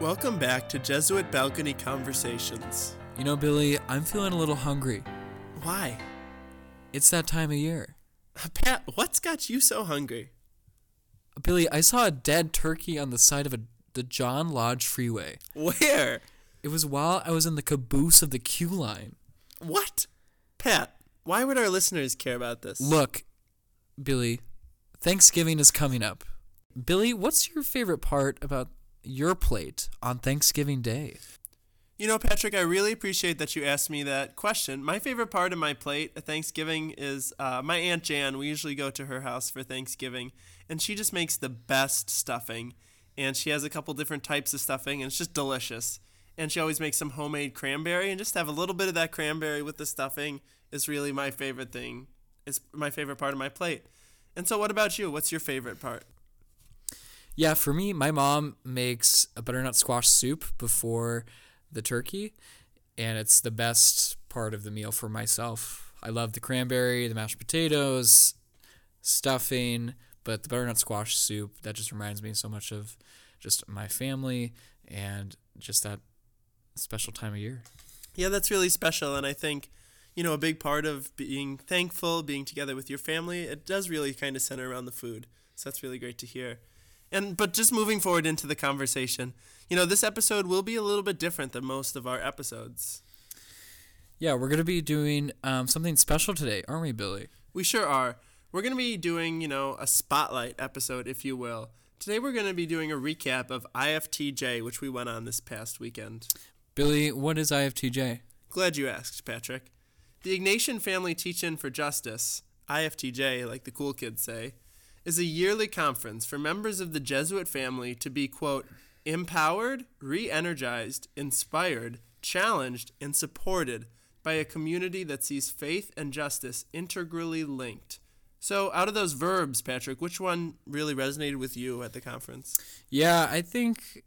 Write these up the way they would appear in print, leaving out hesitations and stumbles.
Welcome back to Jesuit Balcony Conversations. You know, Billy, I'm feeling a little hungry. Why? It's that time of year. Pat, what's got you so hungry? Billy, I saw a dead turkey on the side of the John Lodge Freeway. Where? It was while I was in the caboose of the Q line. What? Pat, why would our listeners care about this? Look, Billy, Thanksgiving is coming up. Billy, what's your favorite part about your plate on Thanksgiving Day? You know, Patrick, I really appreciate that you asked me that question. My favorite part of my plate at Thanksgiving is my Aunt Jan. We usually go to her house for Thanksgiving, and she just makes the best stuffing. And she has a couple different types of stuffing, and it's just delicious. And she always makes some homemade cranberry, and just have a little bit of that cranberry with the stuffing is really my favorite thing. It's my favorite part of my plate. And so what about you? What's your favorite part? Yeah, for me, my mom makes a butternut squash soup before the turkey, and it's the best part of the meal for myself. I love the cranberry, the mashed potatoes, stuffing, but the butternut squash soup, that just reminds me so much of just my family and just that special time of year. Yeah, that's really special, and I think, you know, a big part of being thankful, being together with your family, it does really kind of center around the food, so that's really great to hear. But just moving forward into the conversation, you know, this episode will be a little bit different than most of our episodes. Yeah, we're going to be doing something special today, aren't we, Billy? We sure are. We're going to be doing, you know, a spotlight episode, if you will. Today we're going to be doing a recap of IFTJ, which we went on this past weekend. Billy, what is IFTJ? Glad you asked, Patrick. The Ignatian Family Teach-In for Justice, IFTJ, like the cool kids say, is a yearly conference for members of the Jesuit family to be, quote, empowered, re-energized, inspired, challenged, and supported by a community that sees faith and justice integrally linked. So out of those verbs, Patrick, which one really resonated with you at the conference? Yeah, I think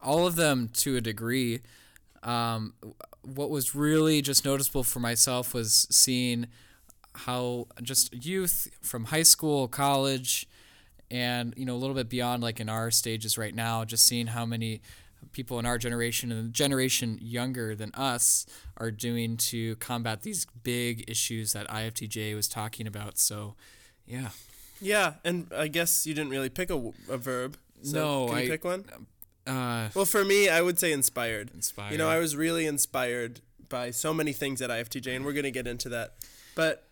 all of them to a degree. What was really just noticeable for myself was seeing how just youth from high school, college, and, you know, a little bit beyond, like in our stages right now, just seeing how many people in our generation and the generation younger than us are doing to combat these big issues that IFTJ was talking about. So, yeah. Yeah, and I guess you didn't really pick a verb. So no. Can you pick one? Well, for me, I would say inspired. You know, I was really inspired by so many things at IFTJ, and we're going to get into that. But,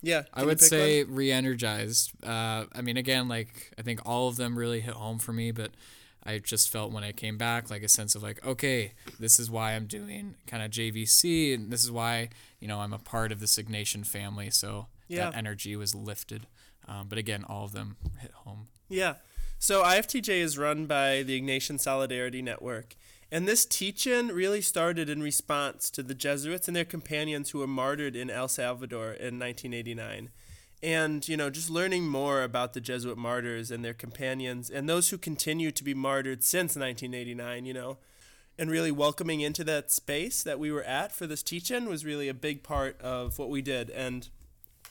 yeah. I would say re-energized. I mean, again, like, I think all of them really hit home for me, but I just felt when I came back, like, a sense of, like, okay, this is why I'm doing kind of JVC, and this is why, you know, I'm a part of this Ignatian family, so yeah. That energy was lifted. But, again, all of them hit home. Yeah. So IFTJ is run by the Ignatian Solidarity Network. And this teach-in really started in response to the Jesuits and their companions who were martyred in El Salvador in 1989. And, you know, just learning more about the Jesuit martyrs and their companions and those who continue to be martyred since 1989, you know, and really welcoming into that space that we were at for this teach-in was really a big part of what we did. And,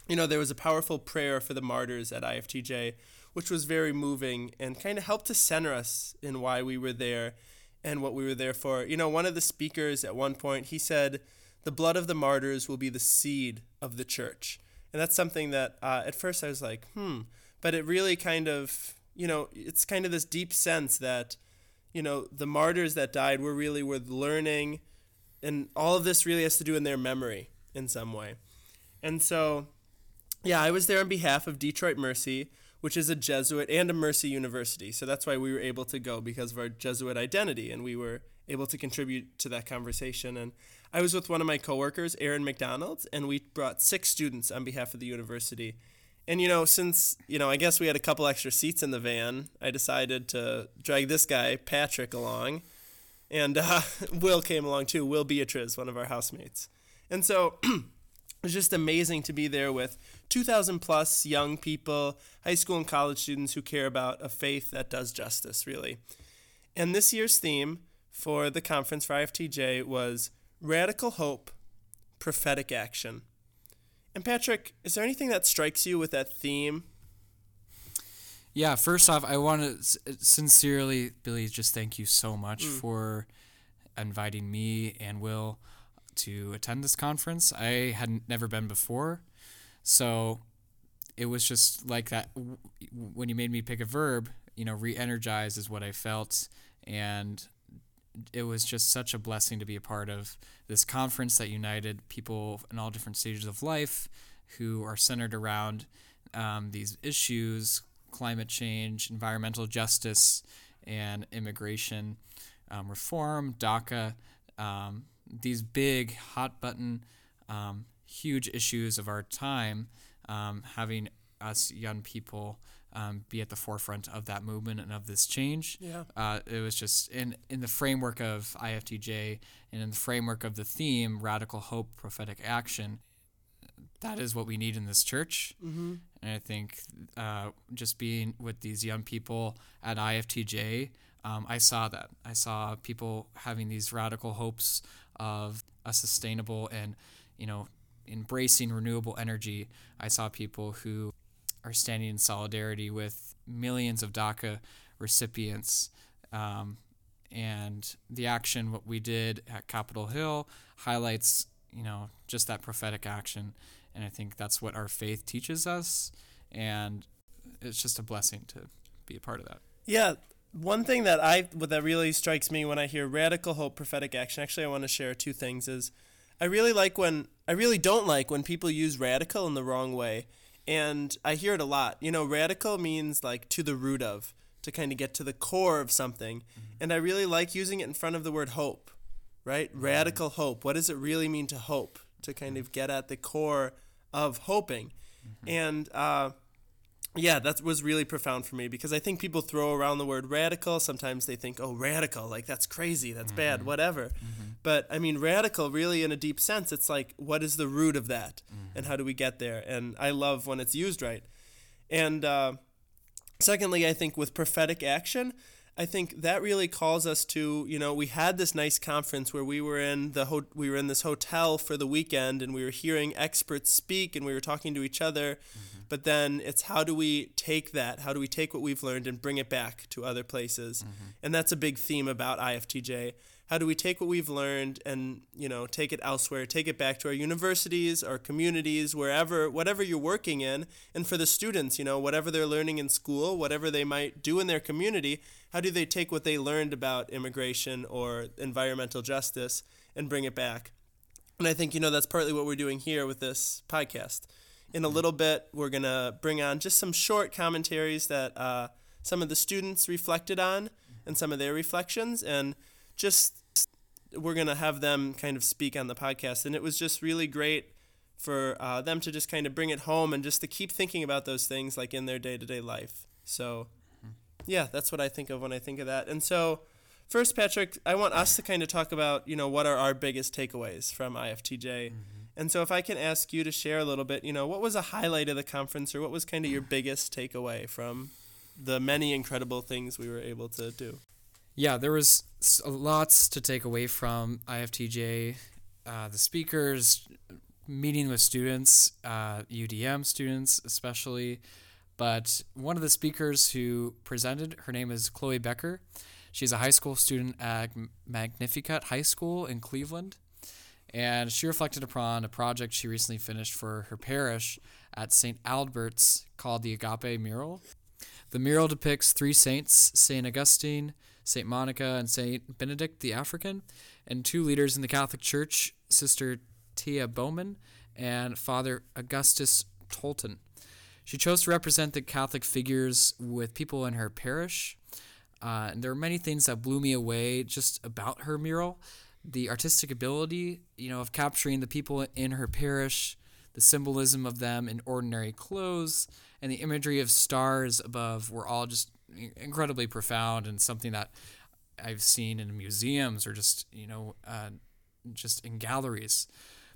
you know, there was a powerful prayer for the martyrs at IFTJ, which was very moving and kind of helped to center us in why we were there and what we were there for. You know, one of the speakers at one point, he said, the blood of the martyrs will be the seed of the church. And that's something that at first I was like, but it really kind of, you know, it's kind of this deep sense that, you know, the martyrs that died were really worth learning. And all of this really has to do in their memory in some way. And so, yeah, I was there on behalf of Detroit Mercy, which is a Jesuit and a Mercy University. So that's why we were able to go, because of our Jesuit identity, and we were able to contribute to that conversation. And I was with one of my coworkers, Erin McDonald, and we brought 6 students on behalf of the university. And, you know, since, you know, I guess we had a couple extra seats in the van, I decided to drag this guy, Patrick, along. And Will came along too, Will Beatriz, one of our housemates. And so it was just amazing to be there with 2,000 plus young people, high school and college students who care about a faith that does justice, really. And this year's theme for the conference for IFTJ was radical hope, prophetic action. And Patrick, is there anything that strikes you with that theme? Yeah, first off, I want to sincerely, Billy, just thank you so much for inviting me and Will to attend this conference. I had never been before, so it was just like that when you made me pick a verb, you know, re-energize is what I felt, and it was just such a blessing to be a part of this conference that united people in all different stages of life who are centered around these issues, climate change, environmental justice, and immigration reform, DACA, these big, hot-button, huge issues of our time, having us young people be at the forefront of that movement and of this change. Yeah. It was just in the framework of IFTJ and in the framework of the theme, Radical Hope, Prophetic Action. That is what we need in this church. Mm-hmm. And I think just being with these young people at IFTJ, I saw that. I saw people having these radical hopes of a sustainable and, you know, embracing renewable energy. I saw people who are standing in solidarity with millions of DACA recipients. And the action, what we did at Capitol Hill, highlights, you know, just that prophetic action. And I think that's what our faith teaches us. And it's just a blessing to be a part of that. Yeah. One thing that really strikes me when I hear radical hope, prophetic action, actually I want to share two things, is I really don't like when people use radical in the wrong way. And I hear it a lot. You know, radical means like to the root of, to kind of get to the core of something. Mm-hmm. And I really like using it in front of the word hope, right? Mm-hmm. Radical hope. What does it really mean to hope? To kind of get at the core of hoping. Mm-hmm. And yeah, that was really profound for me, because I think people throw around the word radical. Sometimes they think, oh, radical, like that's crazy, that's mm-hmm. bad, whatever. Mm-hmm. But I mean, radical really in a deep sense, it's like, what is the root of that? Mm-hmm. And how do we get there? And I love when it's used right. And secondly, I think with prophetic action, I think that really calls us to, you know, we had this nice conference where we were in this hotel for the weekend, and we were hearing experts speak, and we were talking to each other. Mm-hmm. But then it's how do we take what we've learned and bring it back to other places? Mm-hmm. And that's a big theme about IFTJ. How do we take what we've learned and, you know, take it elsewhere, take it back to our universities, our communities, whatever you're working in. And for the students, you know, whatever they're learning in school, whatever they might do in their community, how do they take what they learned about immigration or environmental justice and bring it back? And I think, you know, that's partly what we're doing here with this podcast. In a little bit, we're going to bring on just some short commentaries that some of the students reflected on and some of their reflections, and just we're going to have them kind of speak on the podcast. And it was just really great for them to just kind of bring it home and just to keep thinking about those things like in their day-to-day life. So, yeah, that's what I think of when I think of that. And so first, Patrick, I want us to kind of talk about, you know, what are our biggest takeaways from IFTJ. Mm-hmm. And so if I can ask you to share a little bit, you know, what was a highlight of the conference, or what was kind of your biggest takeaway from the many incredible things we were able to do? Yeah, there was lots to take away from IFTJ, the speakers, meeting with students, UDM students especially. But one of the speakers who presented, her name is Chloe Becker. She's a high school student at Magnificat High School in Cleveland. And she reflected upon a project she recently finished for her parish at St. Albert's called the Agape Mural. The mural depicts three saints, St. Augustine, St. Monica, and St. Benedict the African, and two leaders in the Catholic Church, Sister Tia Bowman and Father Augustus Tolton. She chose to represent the Catholic figures with people in her parish. And there are many things that blew me away just about her mural. The artistic ability, you know, of capturing the people in her parish, the symbolism of them in ordinary clothes, and the imagery of stars above were all just incredibly profound, and something that I've seen in museums or just, you know, just in galleries.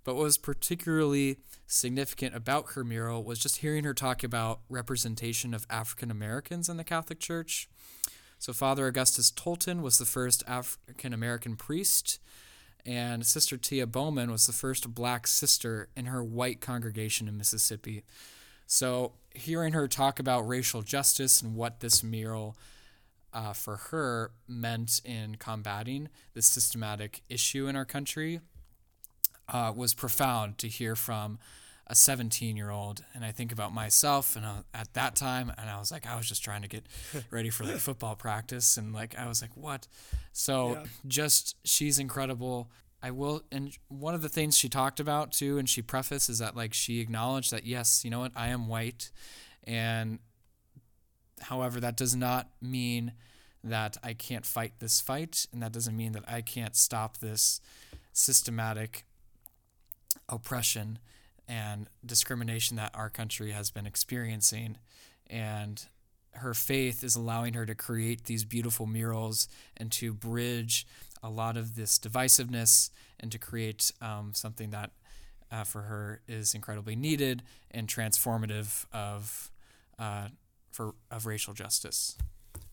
But what was particularly significant about her mural was just hearing her talk about representation of African Americans in the Catholic Church. So Father Augustus Tolton was the first African American priest, and Sister Tia Bowman was the first black sister in her white congregation in Mississippi. So hearing her talk about racial justice and what this mural for her meant in combating this systematic issue in our country was profound to hear from a 17-year-old. And I think about myself and at that time, and I was like, I was just trying to get ready for like football practice. And like, I was like, what? So yeah. Just, she's incredible. I will. And one of the things she talked about too, and she prefaced, is that like, she acknowledged that, yes, you know what, I am white. And however, that does not mean that I can't fight this fight. And that doesn't mean that I can't stop this systematic oppression and discrimination that our country has been experiencing. And her faith is allowing her to create these beautiful murals and to bridge a lot of this divisiveness and to create something that for her is incredibly needed and transformative of racial justice.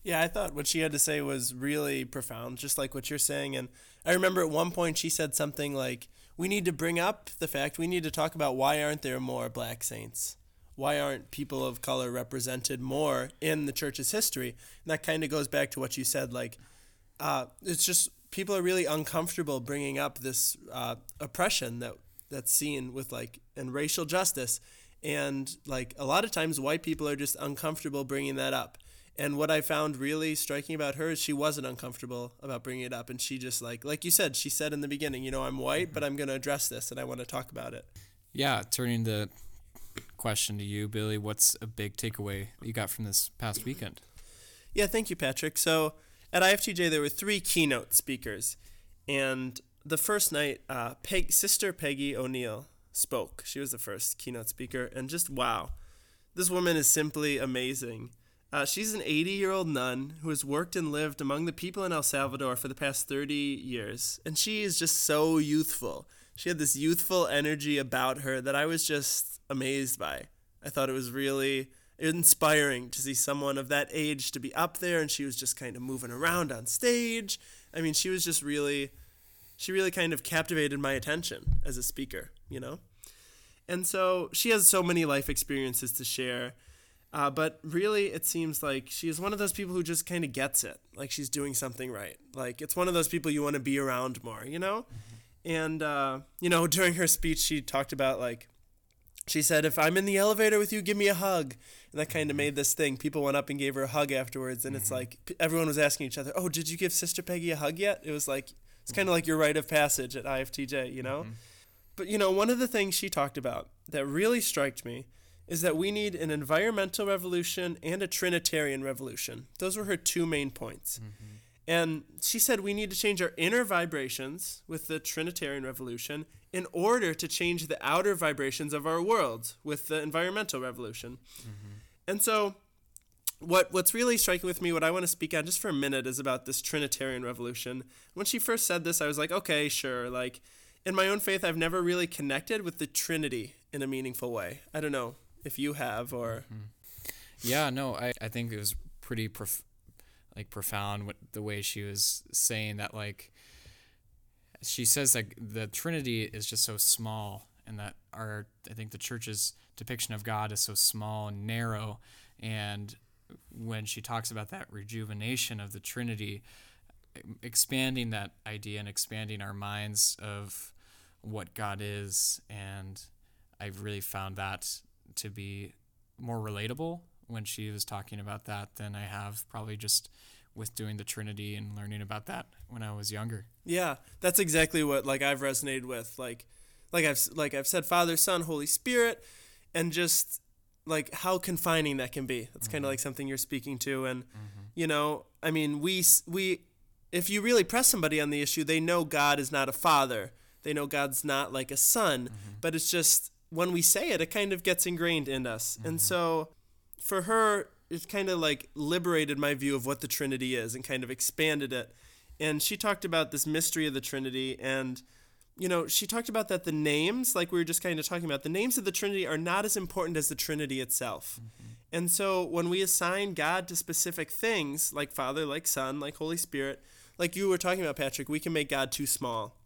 Yeah, I thought what she had to say was really profound, just like what you're saying. And I remember at one point she said something like, we need to bring up the fact, we need to talk about why aren't there more black saints? Why aren't people of color represented more in the church's history? And that kind of goes back to what you said, like, it's just people are really uncomfortable bringing up this oppression that's seen with, like, and racial justice. And, like, a lot of times white people are just uncomfortable bringing that up. And what I found really striking about her is she wasn't uncomfortable about bringing it up. And she just, like you said, she said in the beginning, you know, I'm white, but I'm going to address this and I want to talk about it. Yeah. Turning the question to you, Billy, what's a big takeaway that you got from this past weekend? Yeah. Thank you, Patrick. So at IFTJ, there were three keynote speakers. And the first night, Sister Peggy O'Neill spoke. She was the first keynote speaker. And just, wow, this woman is simply amazing. She's an 80-year-old nun who has worked and lived among the people in El Salvador for the past 30 years, and she is just so youthful. She had this youthful energy about her that I was just amazed by. I thought it was really inspiring to see someone of that age to be up there, and she was just kind of moving around on stage. I mean, she was just really, she really kind of captivated my attention as a speaker, you know? And so she has so many life experiences to share. But really, it seems like she is one of those people who just kind of gets it. Like, she's doing something right. Like, it's one of those people you want to be around more, you know? And, you know, during her speech, she talked about, like, she said, if I'm in the elevator with you, give me a hug. And that kind of made this thing. People went up and gave her a hug afterwards. And it's like, everyone was asking each other, oh, did you give Sister Peggy a hug yet? It was like, it's kind of like your rite of passage at IFTJ, you know? But, you know, one of the things she talked about that really struck me is that we need an environmental revolution and a Trinitarian revolution. Those were her two main points. Mm-hmm. And she said we need to change our inner vibrations with the Trinitarian revolution in order to change the outer vibrations of our world with the environmental revolution. Mm-hmm. And so what's really striking with me, what I want to speak on just for a minute, is about this Trinitarian revolution. When she first said this, I was like, okay, sure. Like, in my own faith, I've never really connected with the Trinity in a meaningful way. I don't know if you have, or... Yeah, no, I think it was pretty profound with the way she was saying that, like, she says that the Trinity is just so small, and that I think the church's depiction of God is so small and narrow, and when she talks about that rejuvenation of the Trinity, expanding that idea and expanding our minds of what God is, and I've really found that to be more relatable when she was talking about that than I have probably just with doing the Trinity and learning about that when I was younger. Yeah, that's exactly what, like, I've resonated with, like I've said, Father, Son, Holy Spirit, and just like how confining that can be. That's kind of like something you're speaking to. And you know, I mean, we if you really press somebody on the issue, they know God is not a father, they know God's not like a son, but it's just, when we say it, it kind of gets ingrained in us. And so for her, it kind of like liberated my view of what the Trinity is and kind of expanded it. And she talked about this mystery of the Trinity. And, you know, she talked about that the names, like we were just kind of talking about, the names of the Trinity are not as important as the Trinity itself. And so when we assign God to specific things, like Father, like Son, like Holy Spirit, like you were talking about, Patrick, we can make God too small.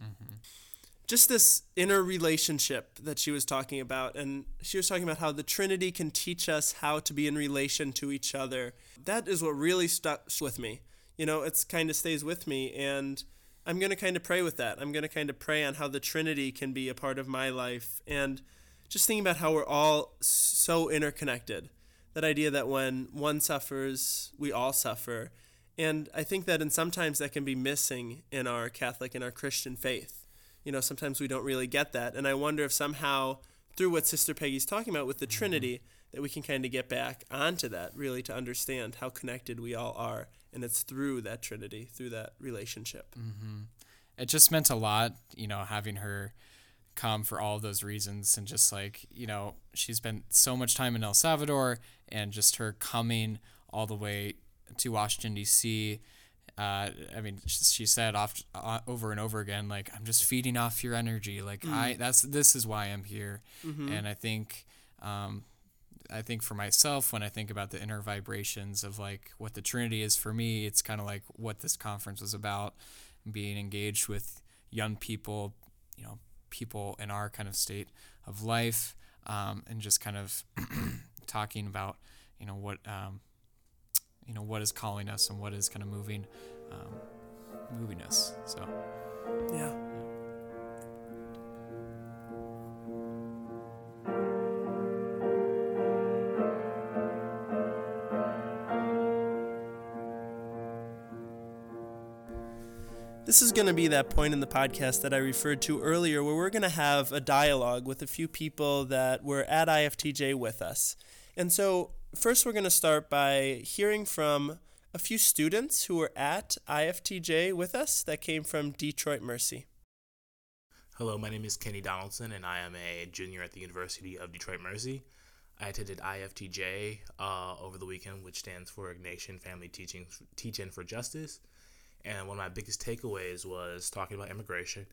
just this inner relationship that she was talking about. And she was talking about how the Trinity can teach us how to be in relation to each other. That is what really stuck with me. You know, it's kind of stays with me, and I'm going to kind of pray with that. I'm going to kind of pray on how the Trinity can be a part of my life. And just thinking about how we're all so interconnected, that idea that when one suffers, we all suffer. And I think that, and sometimes that can be missing in our Catholic and our Christian faith. You know, sometimes we don't really get that. And I wonder if somehow through what Sister Peggy's talking about with the Trinity, that we can kind of get back onto that, really, to understand how connected we all are. And it's through that Trinity, through that relationship. Mm-hmm. It just meant a lot, you know, having her come for all of those reasons. And just like, you know, she spent so much time in El Salvador, and just her coming all the way to Washington, D.C. I mean, she said over and over again, like, I'm just feeding off your energy. Like, this is why I'm here. Mm-hmm. And I think for myself, when I think about the inner vibrations of like what the Trinity is for me, it's kind of like what this conference was about, being engaged with young people, you know, people in our kind of state of life, and just kind of talking about, you know, what is calling us and what is kind of moving us. So, yeah. This is going to be that point in the podcast that I referred to earlier, where we're going to have a dialogue with a few people that were at IFTJ with us. And so first we're going to start by hearing from a few students who were at IFTJ with us that came from Detroit Mercy. Hello, my name is Kenny Donaldson, and I am a junior at the University of Detroit Mercy. I attended IFTJ over the weekend, which stands for Ignatian Family Teach-In for Justice. And one of my biggest takeaways was talking about immigration.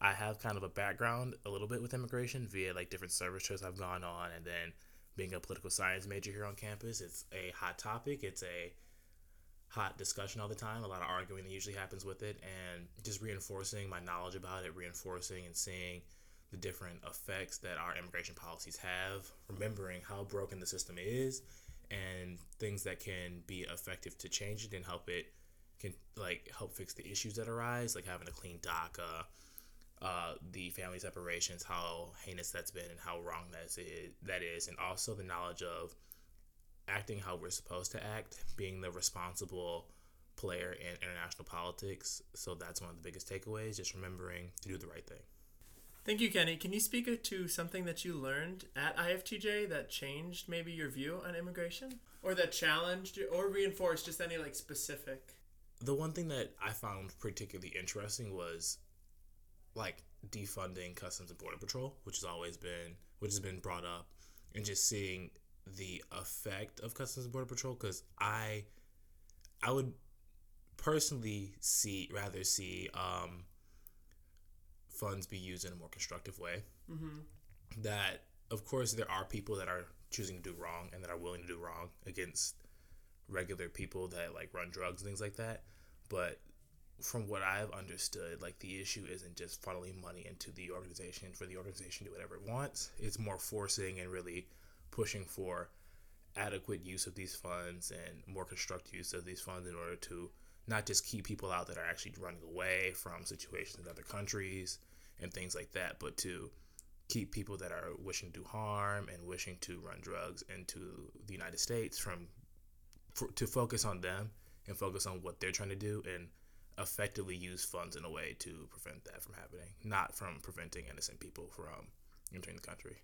I have kind of a background a little bit with immigration via like different service trips I've gone on. And then being a political science major here on campus, it's a hot topic. It's a hot discussion all the time. A lot of arguing that usually happens with it, and just reinforcing my knowledge about it, reinforcing and seeing the different effects that our immigration policies have, remembering how broken the system is and things that can be effective to change it and help it. Can like help fix the issues that arise, like having a clean DACA, the family separations, how heinous that's been and how wrong that is, and also the knowledge of acting how we're supposed to act, being the responsible player in international politics. So that's one of the biggest takeaways, just remembering to do the right thing. Thank you, Kenny. Can you speak to something that you learned at IFTJ that changed maybe your view on immigration, or that challenged or reinforced just any like specific? The one thing that I found particularly interesting was like defunding Customs and Border Patrol, which has been brought up, and just seeing the effect of Customs and Border Patrol. Because I would personally rather see funds be used in a more constructive way. Mm-hmm. That, of course, there are people that are choosing to do wrong and that are willing to do wrong against regular people that like run drugs and things like that, but from what I've understood, like the issue isn't just funneling money into the organization for the organization to do whatever it wants. It's more forcing and really pushing for adequate use of these funds and more constructive use of these funds in order to not just keep people out that are actually running away from situations in other countries and things like that, but to keep people that are wishing to do harm and wishing to run drugs into the United States to focus on them and focus on what they're trying to do and effectively use funds in a way to prevent that from happening, not from preventing innocent people from entering the country.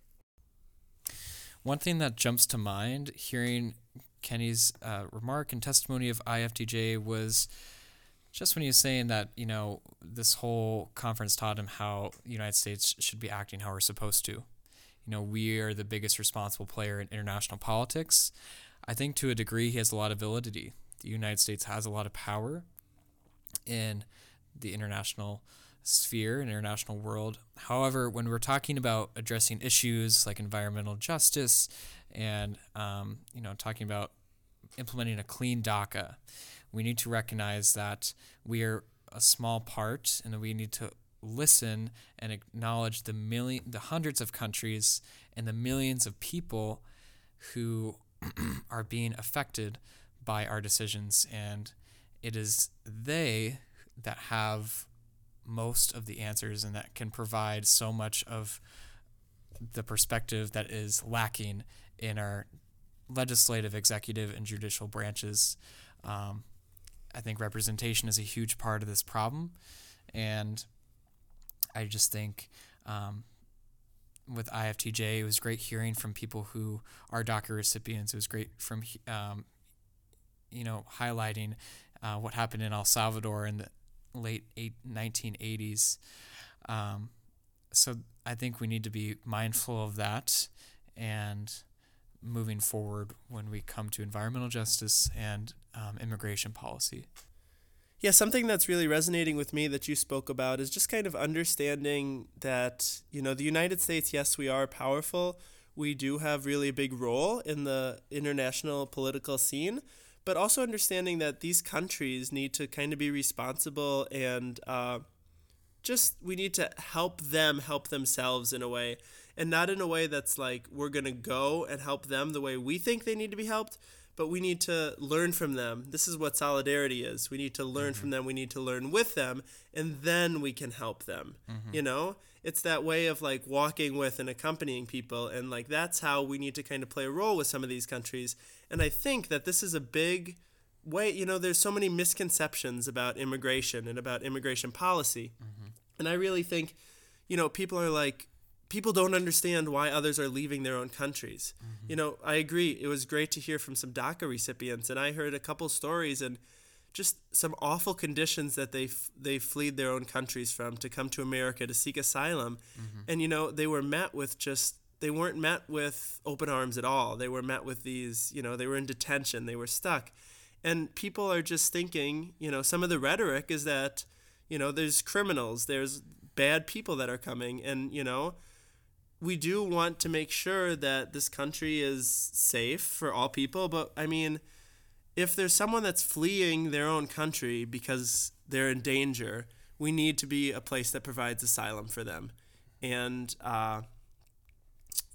One thing that jumps to mind hearing Kenny's remark and testimony of IFTJ was just when he was saying that, you know, this whole conference taught him how the United States should be acting how we're supposed to. You know, we are the biggest responsible player in international politics. I think to a degree he has a lot of validity. The United States has a lot of power in the international sphere, and international world. However, when we're talking about addressing issues like environmental justice and, you know, talking about implementing a clean DACA, we need to recognize that we are a small part and that we need to listen and acknowledge the hundreds of countries and the millions of people who are being affected by our decisions. And it is they that have most of the answers and that can provide so much of the perspective that is lacking in our legislative, executive, and judicial branches. I think representation is a huge part of this problem. And I just think with IFTJ, it was great hearing from people who are DACA recipients. It was great from, highlighting what happened in El Salvador in the late 1980s. So I think we need to be mindful of that and moving forward when we come to environmental justice and immigration policy. Yeah, something that's really resonating with me that you spoke about is just kind of understanding that, the United States, yes, we are powerful. We do have really a big role in the international political scene, but also understanding that these countries need to kind of be responsible and we need to help them help themselves in a way, and not in a way that's like we're going to go and help them the way we think they need to be helped, but we need to learn from them. This is what solidarity is. We need to learn from them. We need to learn with them, and then we can help them. Mm-hmm. It's that way of like walking with and accompanying people. And like, that's how we need to kind of play a role with some of these countries. And I think that this is a big way, there's so many misconceptions about immigration and about immigration policy. Mm-hmm. And I really think, people don't understand why others are leaving their own countries. Mm-hmm. I agree. It was great to hear from some DACA recipients, and I heard a couple stories and just some awful conditions that they fled their own countries from to come to America to seek asylum. Mm-hmm. And, they weren't met with open arms at all. They were met with these, they were in detention, they were stuck. And people are just thinking, some of the rhetoric is that, there's criminals, there's bad people that are coming, and, we do want to make sure that this country is safe for all people. But if there's someone that's fleeing their own country because they're in danger, we need to be a place that provides asylum for them. And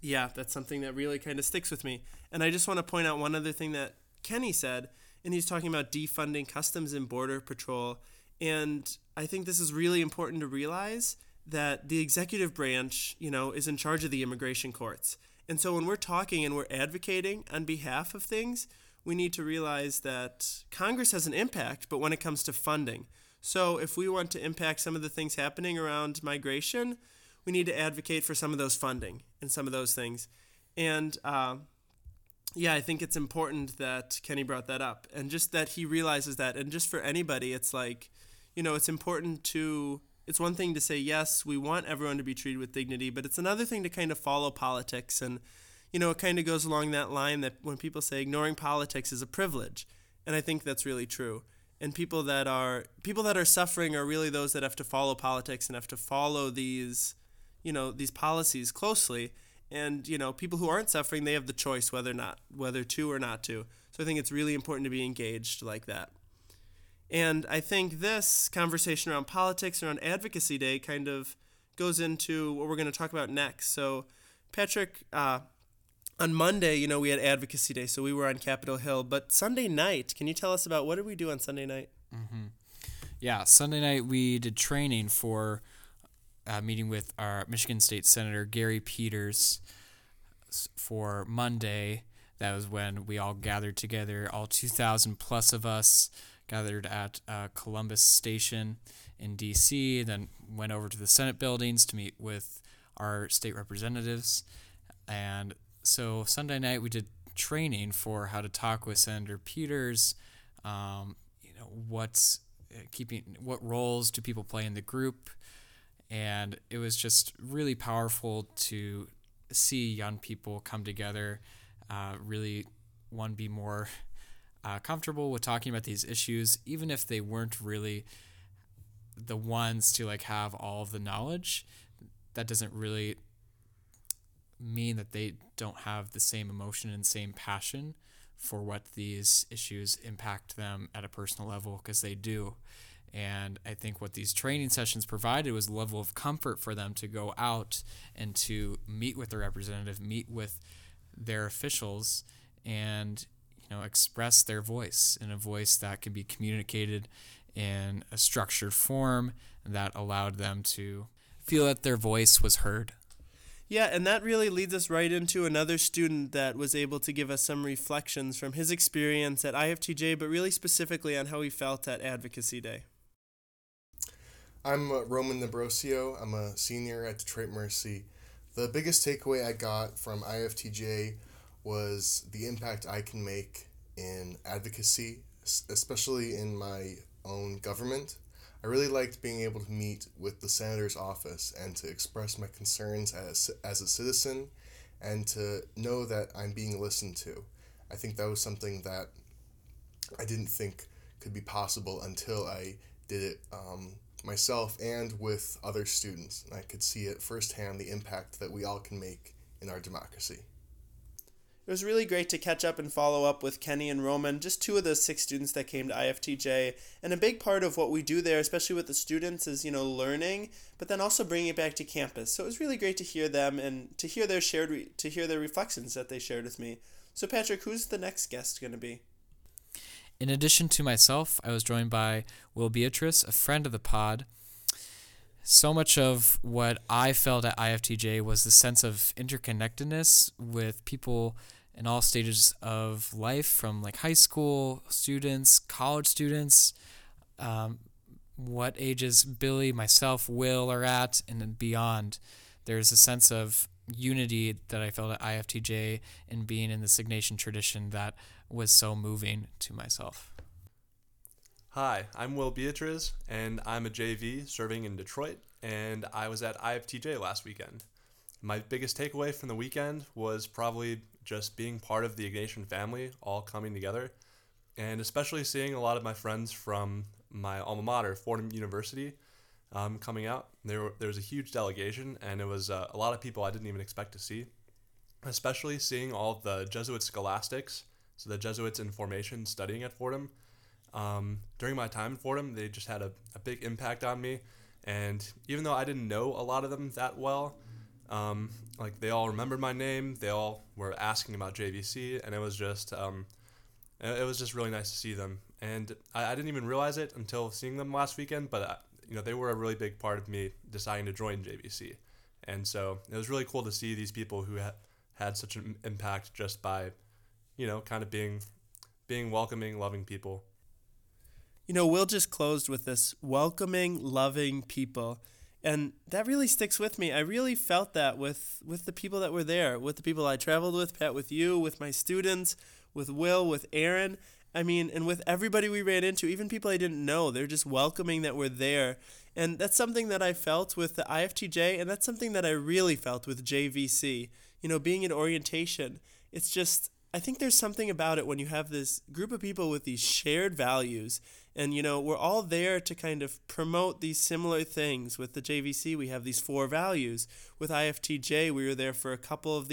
that's something that really kind of sticks with me. And I just want to point out one other thing that Kenny said, and he's talking about defunding Customs and Border Patrol. And I think this is really important to realize that the executive branch, is in charge of the immigration courts. And so when we're talking and we're advocating on behalf of things, we need to realize that Congress has an impact, but when it comes to funding. So if we want to impact some of the things happening around migration, we need to advocate for some of those funding and some of those things. And I think it's important that Kenny brought that up and just that he realizes that. And just for anybody, it's like, it's important to... It's one thing to say, yes, we want everyone to be treated with dignity, but it's another thing to kind of follow politics. And, it kind of goes along that line that when people say ignoring politics is a privilege. And I think that's really true. And people that are suffering are really those that have to follow politics and have to follow these, these policies closely. And, people who aren't suffering, they have the choice whether to or not to. So I think it's really important to be engaged like that. And I think this conversation around politics, around Advocacy Day, kind of goes into what we're going to talk about next. So, Patrick, on Monday, we had Advocacy Day, so we were on Capitol Hill. But Sunday night, can you tell us about what did we do on Sunday night? Mm-hmm. Yeah, Sunday night we did training for a meeting with our Michigan State Senator Gary Peters for Monday. That was when we all gathered together, all 2,000 plus of us, gathered at Columbus Station in D.C., then went over to the Senate buildings to meet with our state representatives. And so Sunday night we did training for how to talk with Senator Peters, what roles do people play in the group. And it was just really powerful to see young people come together, really one be more comfortable with talking about these issues, even if they weren't really the ones to have all of the knowledge. That doesn't really mean that they don't have the same emotion and same passion for what these issues impact them at a personal level, because they do. And I think what these training sessions provided was a level of comfort for them to go out and to meet with their representative, meet with their officials, and, you know, express their voice in a voice that can be communicated in a structured form that allowed them to feel that their voice was heard. Yeah, and that really leads us right into another student that was able to give us some reflections from his experience at IFTJ, but really specifically on how he felt at Advocacy Day. I'm Roman Nebrosio. I'm a senior at Detroit Mercy. The biggest takeaway I got from IFTJ was the impact I can make in advocacy, especially in my own government. I really liked being able to meet with the senator's office and to express my concerns as a citizen and to know that I'm being listened to. I think that was something that I didn't think could be possible until I did it myself and with other students. And I could see it firsthand, the impact that we all can make in our democracy. It was really great to catch up and follow up with Kenny and Roman, just two of those six students that came to IFTJ. And a big part of what we do there, especially with the students, is, you know, learning, but then also bringing it back to campus. So it was really great to hear them and to hear their reflections that they shared with me. So Patrick, who's the next guest going to be? In addition to myself, I was joined by Will Beatriz, a friend of the pod. So much of what I felt at IFTJ was the sense of interconnectedness with people in all stages of life, from like high school students, college students, what ages Billy, myself, Will are at, and then beyond. There's a sense of unity that I felt at IFTJ and being in this Ignatian tradition that was so moving to myself. Hi, I'm Will Beatriz, and I'm a JV serving in Detroit, and I was at IFTJ last weekend. My biggest takeaway from the weekend was probably just being part of the Ignatian family, all coming together, and especially seeing a lot of my friends from my alma mater, Fordham University, coming out. There was a huge delegation, and it was a lot of people I didn't even expect to see, especially seeing all of the Jesuit scholastics, so the Jesuits in formation studying at Fordham. During my time in Fordham, they just had a big impact on me, and even though I didn't know a lot of them that well, like they all remembered my name, they all were asking about JVC, and it was just really nice to see them. And I didn't even realize it until seeing them last weekend, but they were a really big part of me deciding to join JVC, and so it was really cool to see these people who had such an impact just by, kind of being welcoming, loving people. Will just closed with this welcoming, loving people. And that really sticks with me. I really felt that with the people that were there, with the people I traveled with, Pat, with you, with my students, with Will, with Erin. I mean, and with everybody we ran into, even people I didn't know, they're just welcoming that we're there. And that's something that I felt with the IFTJ, and that's something that I really felt with JVC, being in orientation. It's just, I think there's something about it when you have this group of people with these shared values. And, we're all there to kind of promote these similar things. With the JVC, we have these four values. With IFTJ, we were there for a couple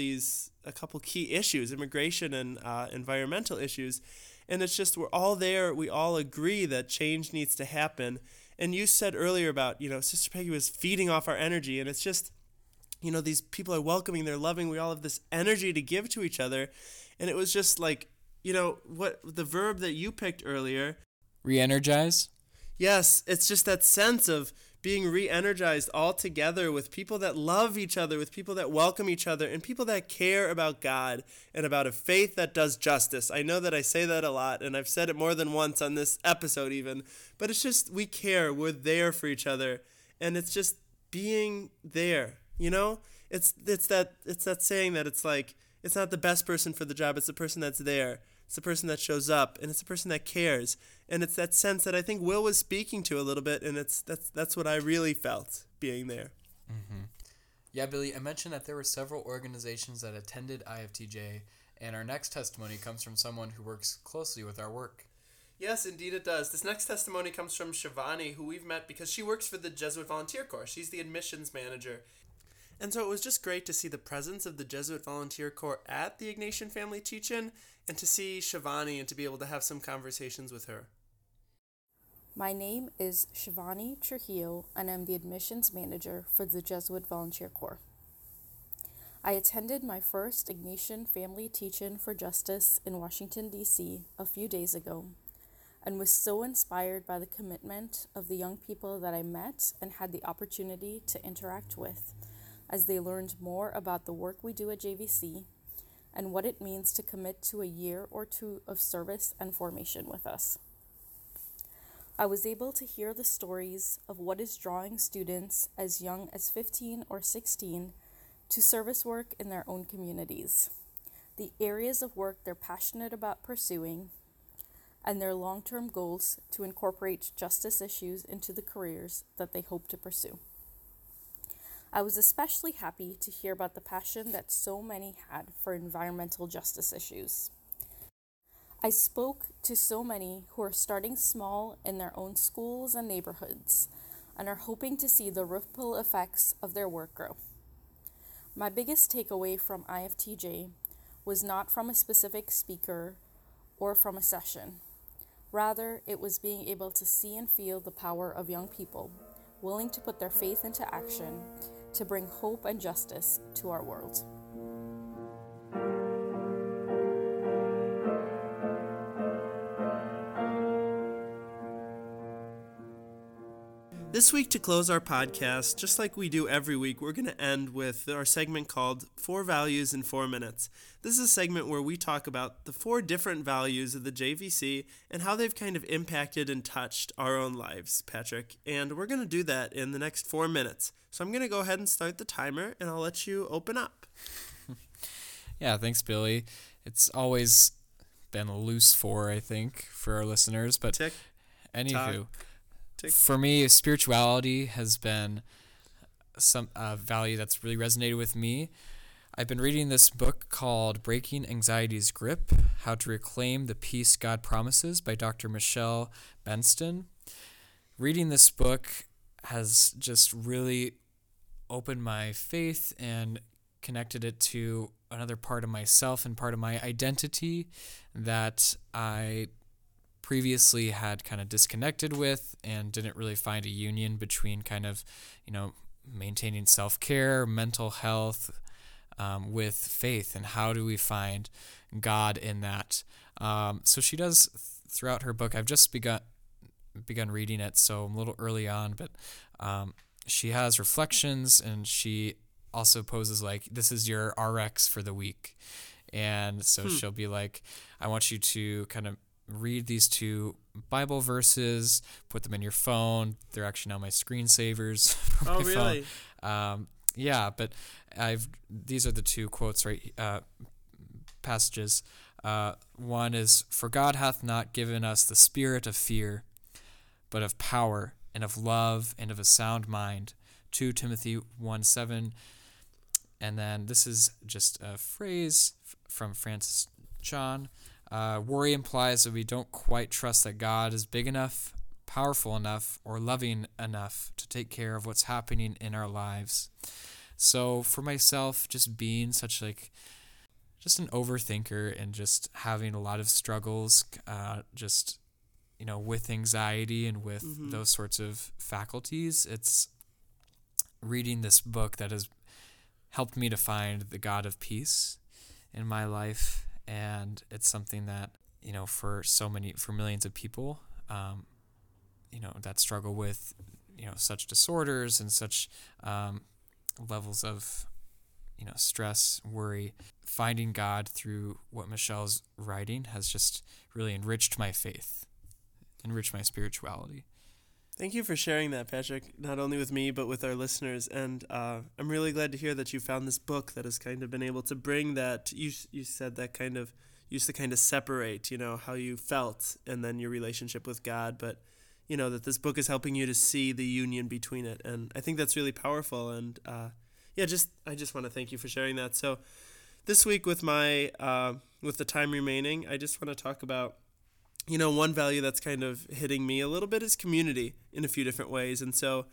key issues, immigration and environmental issues. And it's just, we're all there. We all agree that change needs to happen. And you said earlier about, Sister Peggy was feeding off our energy. And it's just, these people are welcoming, they're loving. We all have this energy to give to each other. And it was just like, what the verb that you picked earlier, re-energize? Yes, it's just that sense of being re-energized all together with people that love each other, with people that welcome each other, and people that care about God and about a faith that does justice. I know that I say that a lot, and I've said it more than once on this episode even, but it's just, we care, we're there for each other, and it's just being there, It's that saying that it's like, it's not the best person for the job, it's the person that's there. It's the person that shows up, and it's the person that cares. And it's that sense that I think Will was speaking to a little bit, and that's what I really felt being there. Mm-hmm. Yeah, Billy, I mentioned that there were several organizations that attended IFTJ, and our next testimony comes from someone who works closely with our work. Yes, indeed it does. This next testimony comes from Shivani, who we've met because she works for the Jesuit Volunteer Corps. She's the admissions manager. And so it was just great to see the presence of the Jesuit Volunteer Corps at the Ignatian Family Teach-In, and to see Shivani and to be able to have some conversations with her. My name is Shivani Trujillo, and I'm the admissions manager for the Jesuit Volunteer Corps. I attended my first Ignatian Family Teach-In for Justice in Washington, D.C. a few days ago, and was so inspired by the commitment of the young people that I met and had the opportunity to interact with, as they learned more about the work we do at JVC and what it means to commit to a year or two of service and formation with us. I was able to hear the stories of what is drawing students as young as 15 or 16 to service work in their own communities, the areas of work they're passionate about pursuing, and their long-term goals to incorporate justice issues into the careers that they hope to pursue. I was especially happy to hear about the passion that so many had for environmental justice issues. I spoke to so many who are starting small in their own schools and neighborhoods and are hoping to see the ripple effects of their work grow. My biggest takeaway from IFTJ was not from a specific speaker or from a session. Rather, it was being able to see and feel the power of young people, willing to put their faith into action to bring hope and justice to our world. This week, to close our podcast, just like we do every week, we're going to end with our segment called 4 Values in 4 Minutes. This is a segment where we talk about the 4 different values of the JVC and how they've kind of impacted and touched our own lives, Patrick. And we're going to do that in the next 4 minutes. So I'm going to go ahead and start the timer, and I'll let you open up. Yeah, thanks, Billy. It's always been a loose 4, I think, for our listeners. But tick, anywho. Talk. For me, spirituality has been some value that's really resonated with me. I've been reading this book called Breaking Anxiety's Grip, How to Reclaim the Peace God Promises by Dr. Michelle Benston. Reading this book has just really opened my faith and connected it to another part of myself and part of my identity that I previously had kind of disconnected with and didn't really find a union between kind of, maintaining self-care, mental health, with faith, and how do we find God in that? So she does throughout her book. I've just begun reading it, so I'm a little early on, but she has reflections, and she also poses like, this is your RX for the week. And so she'll be like, I want you to kind of read these 2 Bible verses, put them in your phone. They're actually now my screensavers. Oh, really? Yeah, but these are the 2 quotes, right? Passages. One is, "For God hath not given us the spirit of fear, but of power and of love and of a sound mind." 2 Timothy 1:7. And then this is just a phrase from Francis Chan. Worry implies that we don't quite trust that God is big enough, powerful enough, or loving enough to take care of what's happening in our lives. So for myself, just being just an overthinker and just having a lot of struggles, with anxiety and with those sorts of faculties, it's reading this book that has helped me to find the God of peace in my life. And it's something that, for millions of people, that struggle with, such disorders and such levels of, stress, worry. Finding God through what Michelle's writing has just really enriched my faith, enriched my spirituality. Thank you for sharing that, Patrick, not only with me, but with our listeners. And I'm really glad to hear that you found this book that has kind of been able to bring that. You said that kind of used to kind of separate, how you felt and then your relationship with God. But, that this book is helping you to see the union between it. And I think that's really powerful. And I just want to thank you for sharing that. So this week with with the time remaining, I just want to talk about, one value that's kind of hitting me a little bit is community in a few different ways. And so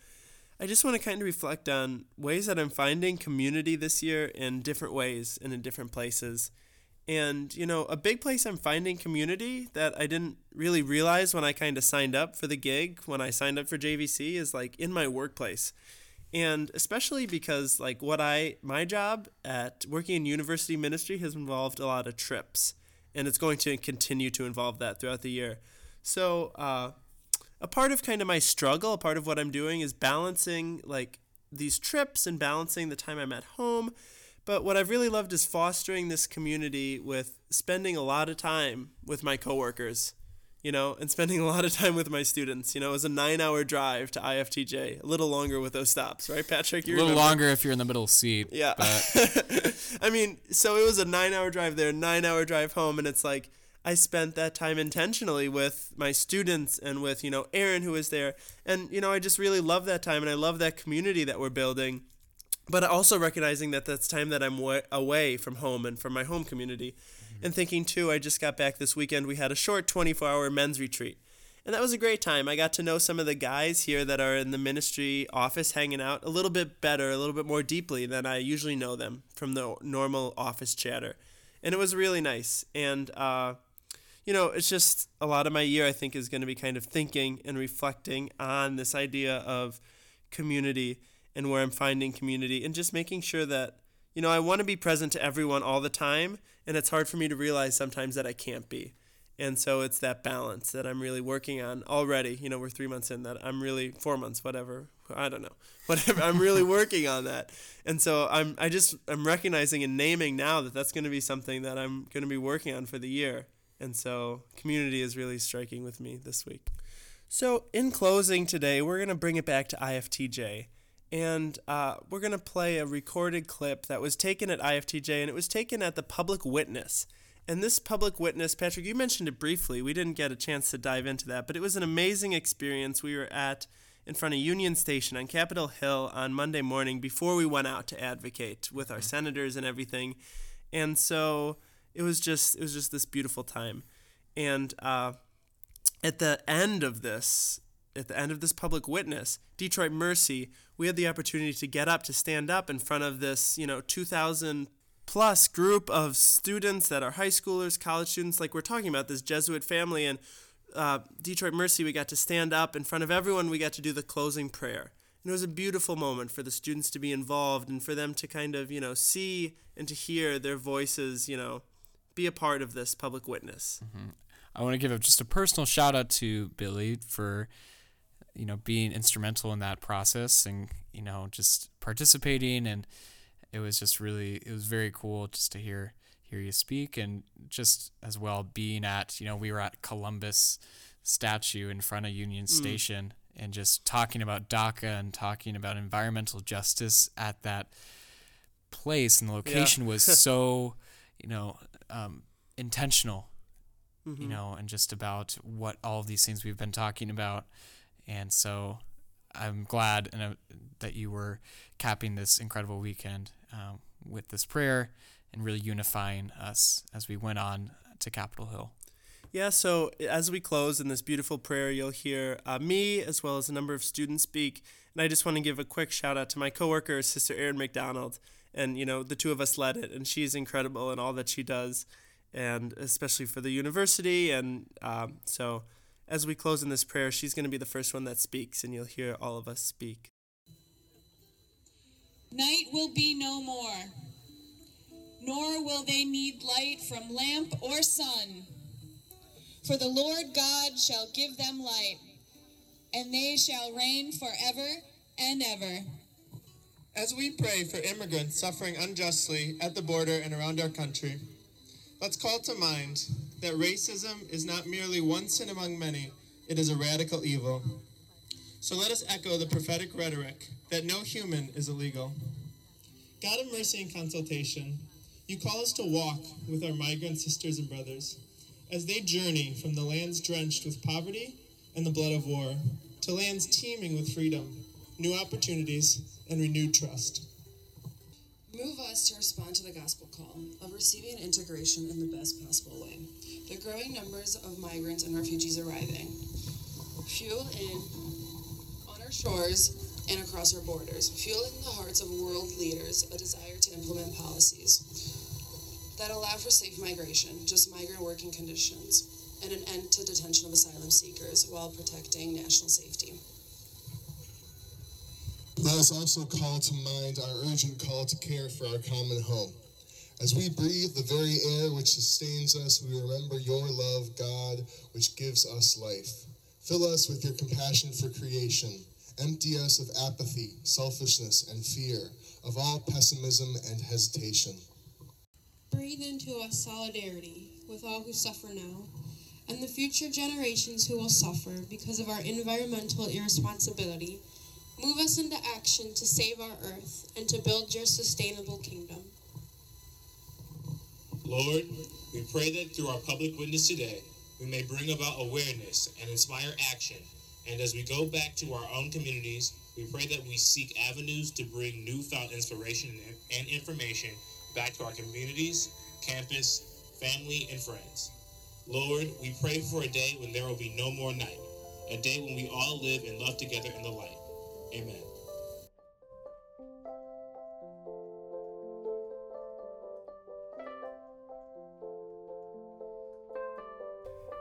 I just want to kind of reflect on ways that I'm finding community this year in different ways and in different places. And, you know, a big place I'm finding community that I didn't really realize when I kind of signed up for the gig, when I signed up for JVC, is like in my workplace. And especially because like my job at working in university ministry has involved a lot of trips, and it's going to continue to involve that throughout the year. So a part of kind of my struggle, a part of what I'm doing is balancing like these trips and balancing the time I'm at home. But what I've really loved is fostering this community with spending a lot of time with my coworkers, you know, and spending a lot of time with my students. You know, it was a 9-hour drive to IFTJ, a little longer with those stops, right, Patrick? You a little remember? Longer if you're in the middle seat. Yeah. But. I mean, so it was a 9-hour drive there, 9-hour drive home, and it's like I spent that time intentionally with my students and with, you know, Erin, who was there. And, you know, I just really love that time, and I love that community that we're building. But also recognizing that that's time that I'm away from home and from my home community. Mm-hmm. And thinking, too, I just got back this weekend. We had a short 24-hour men's retreat. And that was a great time. I got to know some of the guys here that are in the ministry office hanging out a little bit better, a little bit more deeply than I usually know them from the normal office chatter. And it was really nice. And, you know, it's just a lot of my year, I think, is going to be kind of thinking and reflecting on this idea of community and where I'm finding community, and just making sure that, you know, I want to be present to everyone all the time, and it's hard for me to realize sometimes that I can't be. And so it's that balance that I'm really working on already. You know, we're 3 months in that. I'm really 4 months, whatever. I don't know. Whatever. I'm really working on that. And so I'm recognizing and naming now that that's going to be something that I'm going to be working on for the year. And so community is really striking with me this week. So in closing today, we're going to bring it back to IFTJ. And we're going to play a recorded clip that was taken at IFTJ, and it was taken at the Public Witness. And this Public Witness, Patrick, you mentioned it briefly. We didn't get a chance to dive into that, but it was an amazing experience we were at in front of Union Station on Capitol Hill on Monday morning before we went out to advocate with our senators and everything. And so it was just this beautiful time. And at the end of this Public Witness, Detroit Mercy, we had the opportunity to get up, to stand up in front of this, you know, 2,000-plus group of students that are high schoolers, college students, like we're talking about, this Jesuit family. And Detroit Mercy, we got to stand up in front of everyone. We got to do the closing prayer. And it was a beautiful moment for the students to be involved and for them to kind of, you know, see and to hear their voices, you know, be a part of this Public Witness. Mm-hmm. I want to give just a personal shout-out to Billy for, you know, being instrumental in that process and, you know, just participating. And it was just really, it was very cool just to hear you speak, and just as well being at, you know, we were at Columbus statue in front of Union Station and just talking about DACA and talking about environmental justice at that place. And the location was so, you know, intentional, you know, and just about what all of these things we've been talking about. And so I'm glad that you were capping this incredible weekend with this prayer and really unifying us as we went on to Capitol Hill. Yeah, so as we close in this beautiful prayer, you'll hear me as well as a number of students speak. And I just want to give a quick shout out to my coworker, Sister Erin McDonald. And, you know, the two of us led it, and she's incredible in all that she does, and especially for the university. And so as we close in this prayer, she's going to be the first one that speaks, and you'll hear all of us speak. Night will be no more, nor will they need light from lamp or sun. For the Lord God shall give them light, and they shall reign forever and ever. As we pray for immigrants suffering unjustly at the border and around our country, let's call to mind that racism is not merely one sin among many, it is a radical evil. So let us echo the prophetic rhetoric that no human is illegal. God of mercy and consultation, you call us to walk with our migrant sisters and brothers as they journey from the lands drenched with poverty and the blood of war to lands teeming with freedom, new opportunities, and renewed trust. Move us to respond to the gospel call of receiving integration in the best possible way. The growing numbers of migrants and refugees arriving, fuel in on our shores and across our borders, fueling the hearts of world leaders a desire to implement policies that allow for safe migration, just migrant working conditions, and an end to detention of asylum seekers while protecting national safety. Let us also call to mind our urgent call to care for our common home. As we breathe the very air which sustains us, we remember your love, God, which gives us life. Fill us with your compassion for creation. Empty us of apathy, selfishness, and fear, of all pessimism and hesitation. Breathe into us solidarity with all who suffer now, and the future generations who will suffer because of our environmental irresponsibility. Move us into action to save our earth and to build your sustainable kingdom. Lord, we pray that through our public witness today, we may bring about awareness and inspire action. And as we go back to our own communities, we pray that we seek avenues to bring newfound inspiration and information back to our communities, campus, family, and friends. Lord, we pray for a day when there will be no more night, a day when we all live and love together in the light. Amen.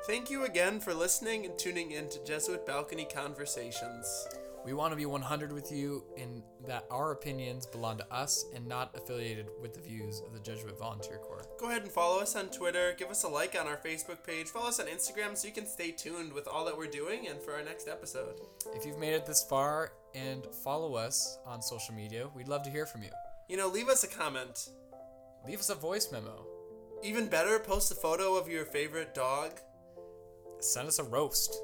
Thank you again for listening and tuning in to Jesuit Balcony Conversations. We want to be 100 with you in that our opinions belong to us and not affiliated with the views of the Jesuit Volunteer Corps. Go ahead and follow us on Twitter, give us a like on our Facebook page, follow us on Instagram so you can stay tuned with all that we're doing and for our next episode. If you've made it this far and follow us on social media, we'd love to hear from you. You know, leave us a comment. Leave us a voice memo. Even better, post a photo of your favorite dog. Send us a roast.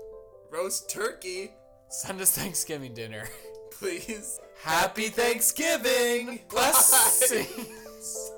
Roast turkey. Send us Thanksgiving dinner. Please. Happy Thanksgiving. Blessings.